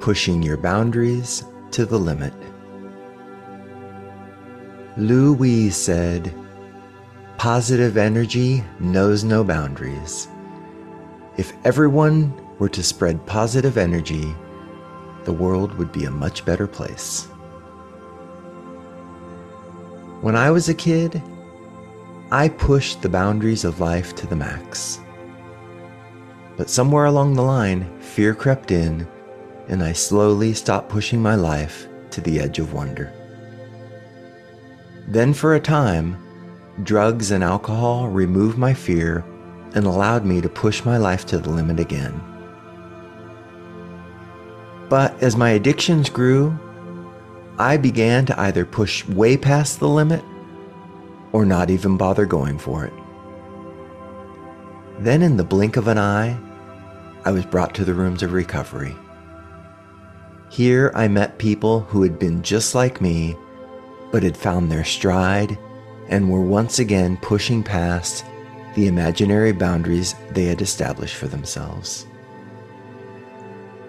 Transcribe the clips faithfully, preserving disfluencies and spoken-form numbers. pushing your boundaries to the limit. Lu Wei said, "Positive energy knows no boundaries." If everyone were to spread positive energy, the world would be a much better place. When I was a kid, I pushed the boundaries of life to the max. But somewhere along the line, fear crept in, and I slowly stopped pushing my life to the edge of wonder. Then for a time, drugs and alcohol removed my fear and allowed me to push my life to the limit again. But as my addictions grew, I began to either push way past the limit or not even bother going for it. Then in the blink of an eye, I was brought to the rooms of recovery. Here I met people who had been just like me, but had found their stride and were once again pushing past the imaginary boundaries they had established for themselves.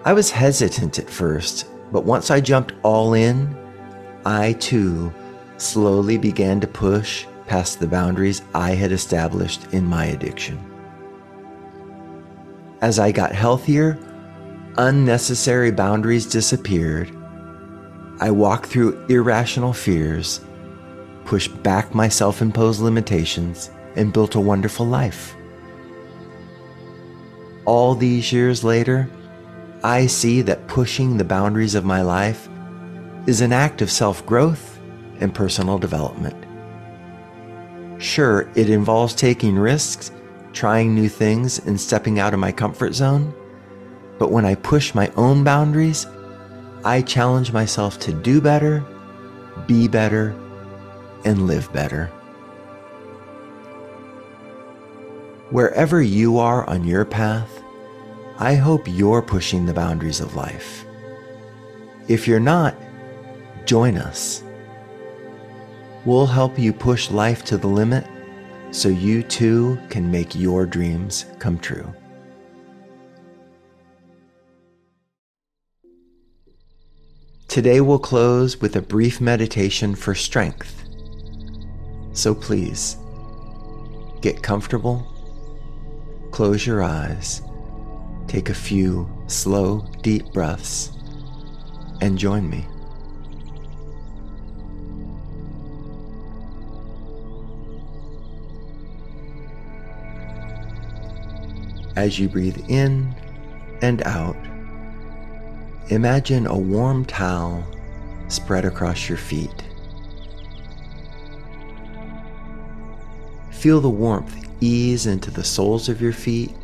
I was hesitant at first, but once I jumped all in, I too slowly began to push past the boundaries I had established in my addiction. As I got healthier, unnecessary boundaries disappeared. I walked through irrational fears, pushed back my self-imposed limitations, and built a wonderful life. All these years later, I see that pushing the boundaries of my life is an act of self-growth and personal development. Sure, it involves taking risks, trying new things, and stepping out of my comfort zone, but when I push my own boundaries, I challenge myself to do better, be better, and live better. Wherever you are on your path, I hope you're pushing the boundaries of life. If you're not, join us. We'll help you push life to the limit so you too can make your dreams come true. Today we'll close with a brief meditation for strength. So please, get comfortable, close your eyes, take a few slow, deep breaths, and join me. As you breathe in and out, imagine a warm towel spread across your feet. Feel the warmth ease into the soles of your feet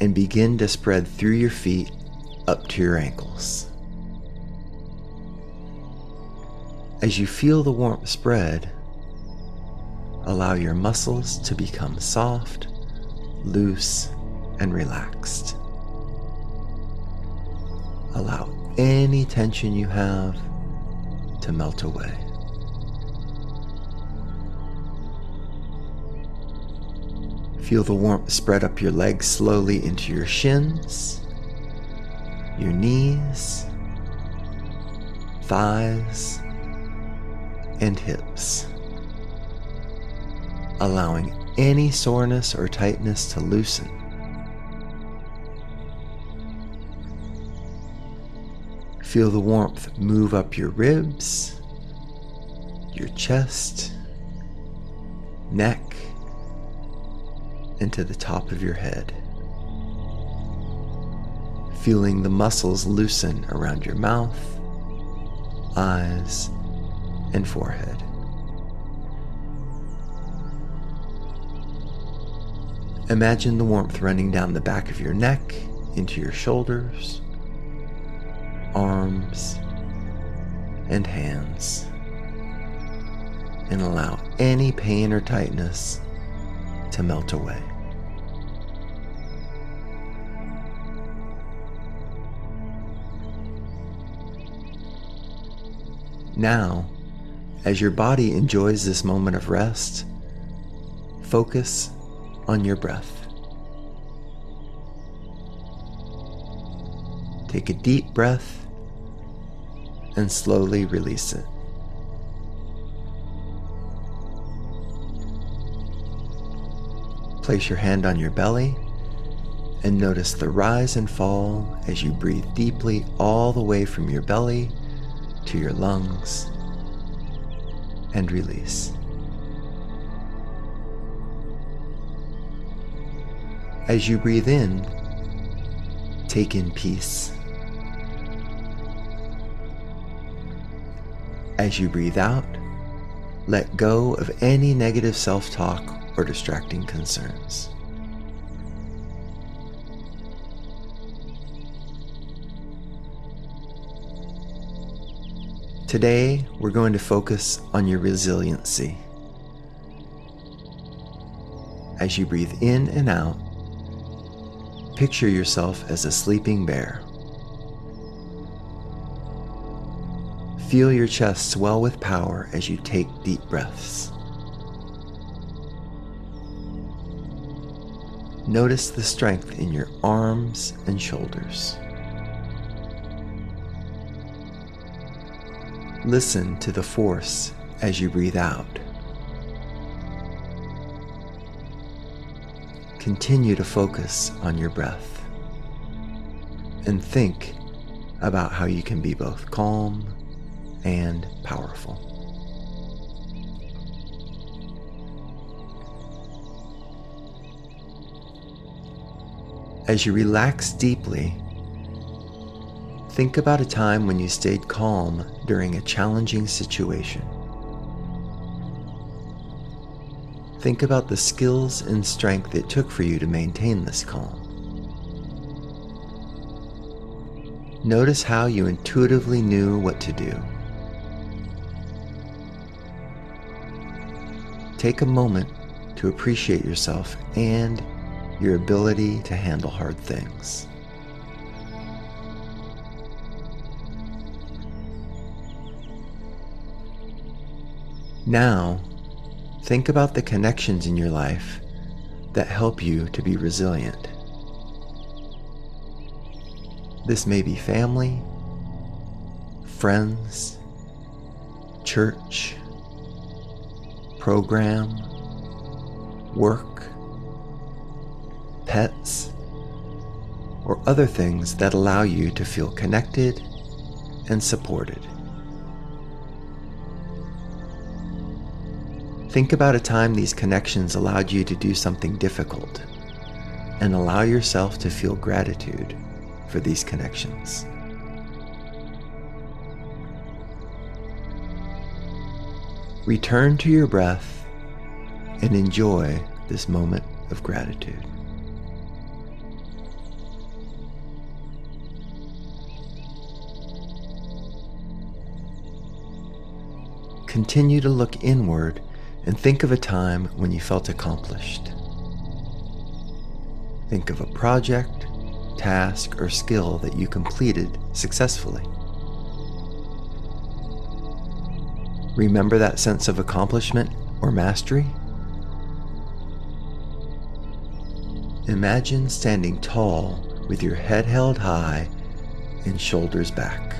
and begin to spread through your feet up to your ankles. As you feel the warmth spread, allow your muscles to become soft, loose, and relaxed. Allow any tension you have to melt away. Feel the warmth spread up your legs slowly into your shins, your knees, thighs, and hips, allowing any soreness or tightness to loosen. Feel the warmth move up your ribs, your chest, neck, and to the top of your head. Feeling the muscles loosen around your mouth, eyes, and forehead. Imagine the warmth running down the back of your neck, into your shoulders, arms, and hands, and allow any pain or tightness to melt away. Now, as your body enjoys this moment of rest, focus on your breath. Take a deep breath and slowly release it. Place your hand on your belly and notice the rise and fall as you breathe deeply all the way from your belly to your lungs, and release. As you breathe in, take in peace. As you breathe out, let go of any negative self-talk or distracting concerns. Today, we're going to focus on your resiliency. As you breathe in and out, picture yourself as a sleeping bear. Feel your chest swell with power as you take deep breaths. Notice the strength in your arms and shoulders. Listen to the force as you breathe out. Continue to focus on your breath and think about how you can be both calm and powerful. As you relax deeply, think about a time when you stayed calm during a challenging situation. Think about the skills and strength it took for you to maintain this calm. Notice how you intuitively knew what to do. Take a moment to appreciate yourself and your ability to handle hard things. Now, think about the connections in your life that help you to be resilient. This may be family, friends, church, program, work, pets, or other things that allow you to feel connected and supported. Think about a time these connections allowed you to do something difficult, and allow yourself to feel gratitude for these connections. Return to your breath and enjoy this moment of gratitude. Continue to look inward and think of a time when you felt accomplished. Think of a project, task, or skill that you completed successfully. Remember that sense of accomplishment or mastery? Imagine standing tall with your head held high and shoulders back.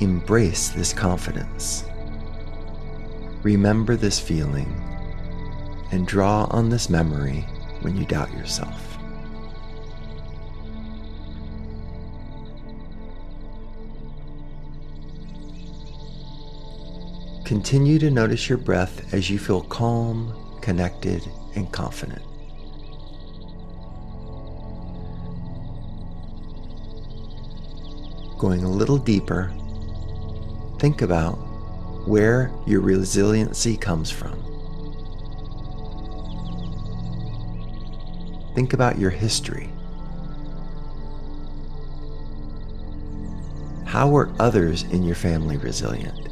Embrace this confidence. Remember this feeling and draw on this memory when you doubt yourself. Continue to notice your breath as you feel calm, connected, and confident. Going a little deeper, think about where your resiliency comes from. Think about your history. How were others in your family resilient?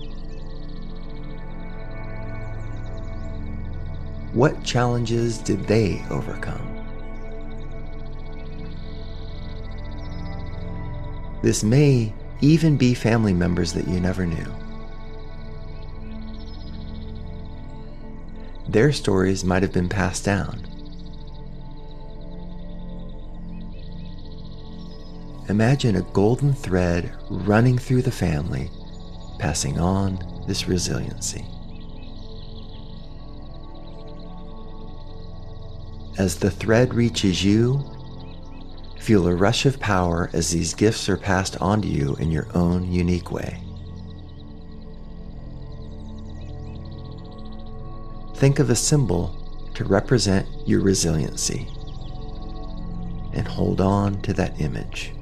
What challenges did they overcome? This may even be family members that you never knew. Their stories might have been passed down. Imagine a golden thread running through the family, passing on this resiliency. As the thread reaches you, feel a rush of power as these gifts are passed on to you in your own unique way. Think of a symbol to represent your resiliency and hold on to that image.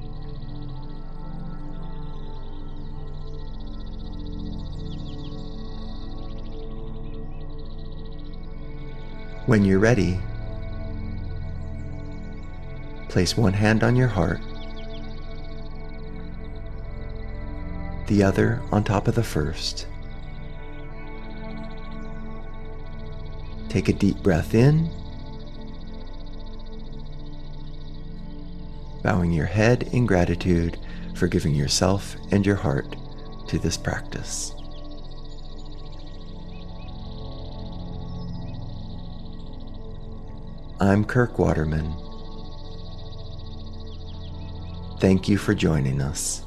When you're ready, place one hand on your heart, the other on top of the first. Take a deep breath in, bowing your head in gratitude for giving yourself and your heart to this practice. I'm Kirk Waterman. Thank you for joining us.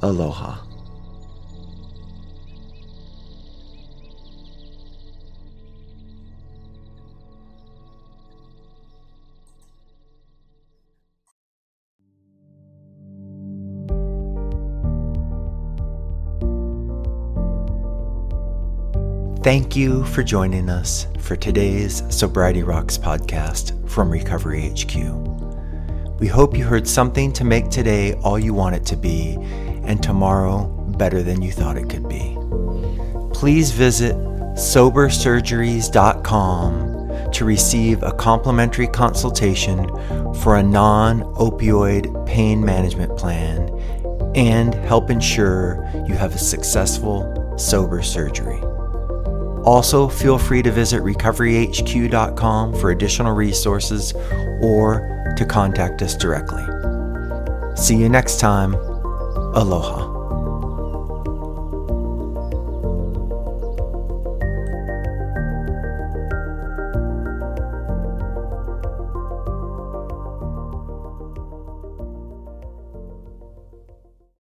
Aloha. Thank you for joining us for today's Sobriety Rocks podcast from Recovery H Q. We hope you heard something to make today all you want it to be, and tomorrow better than you thought it could be. Please visit Sober Surgeries dot com to receive a complimentary consultation for a non-opioid pain management plan and help ensure you have a successful sober surgery. Also, feel free to visit Recovery H Q dot com for additional resources or to contact us directly. See you next time. Aloha.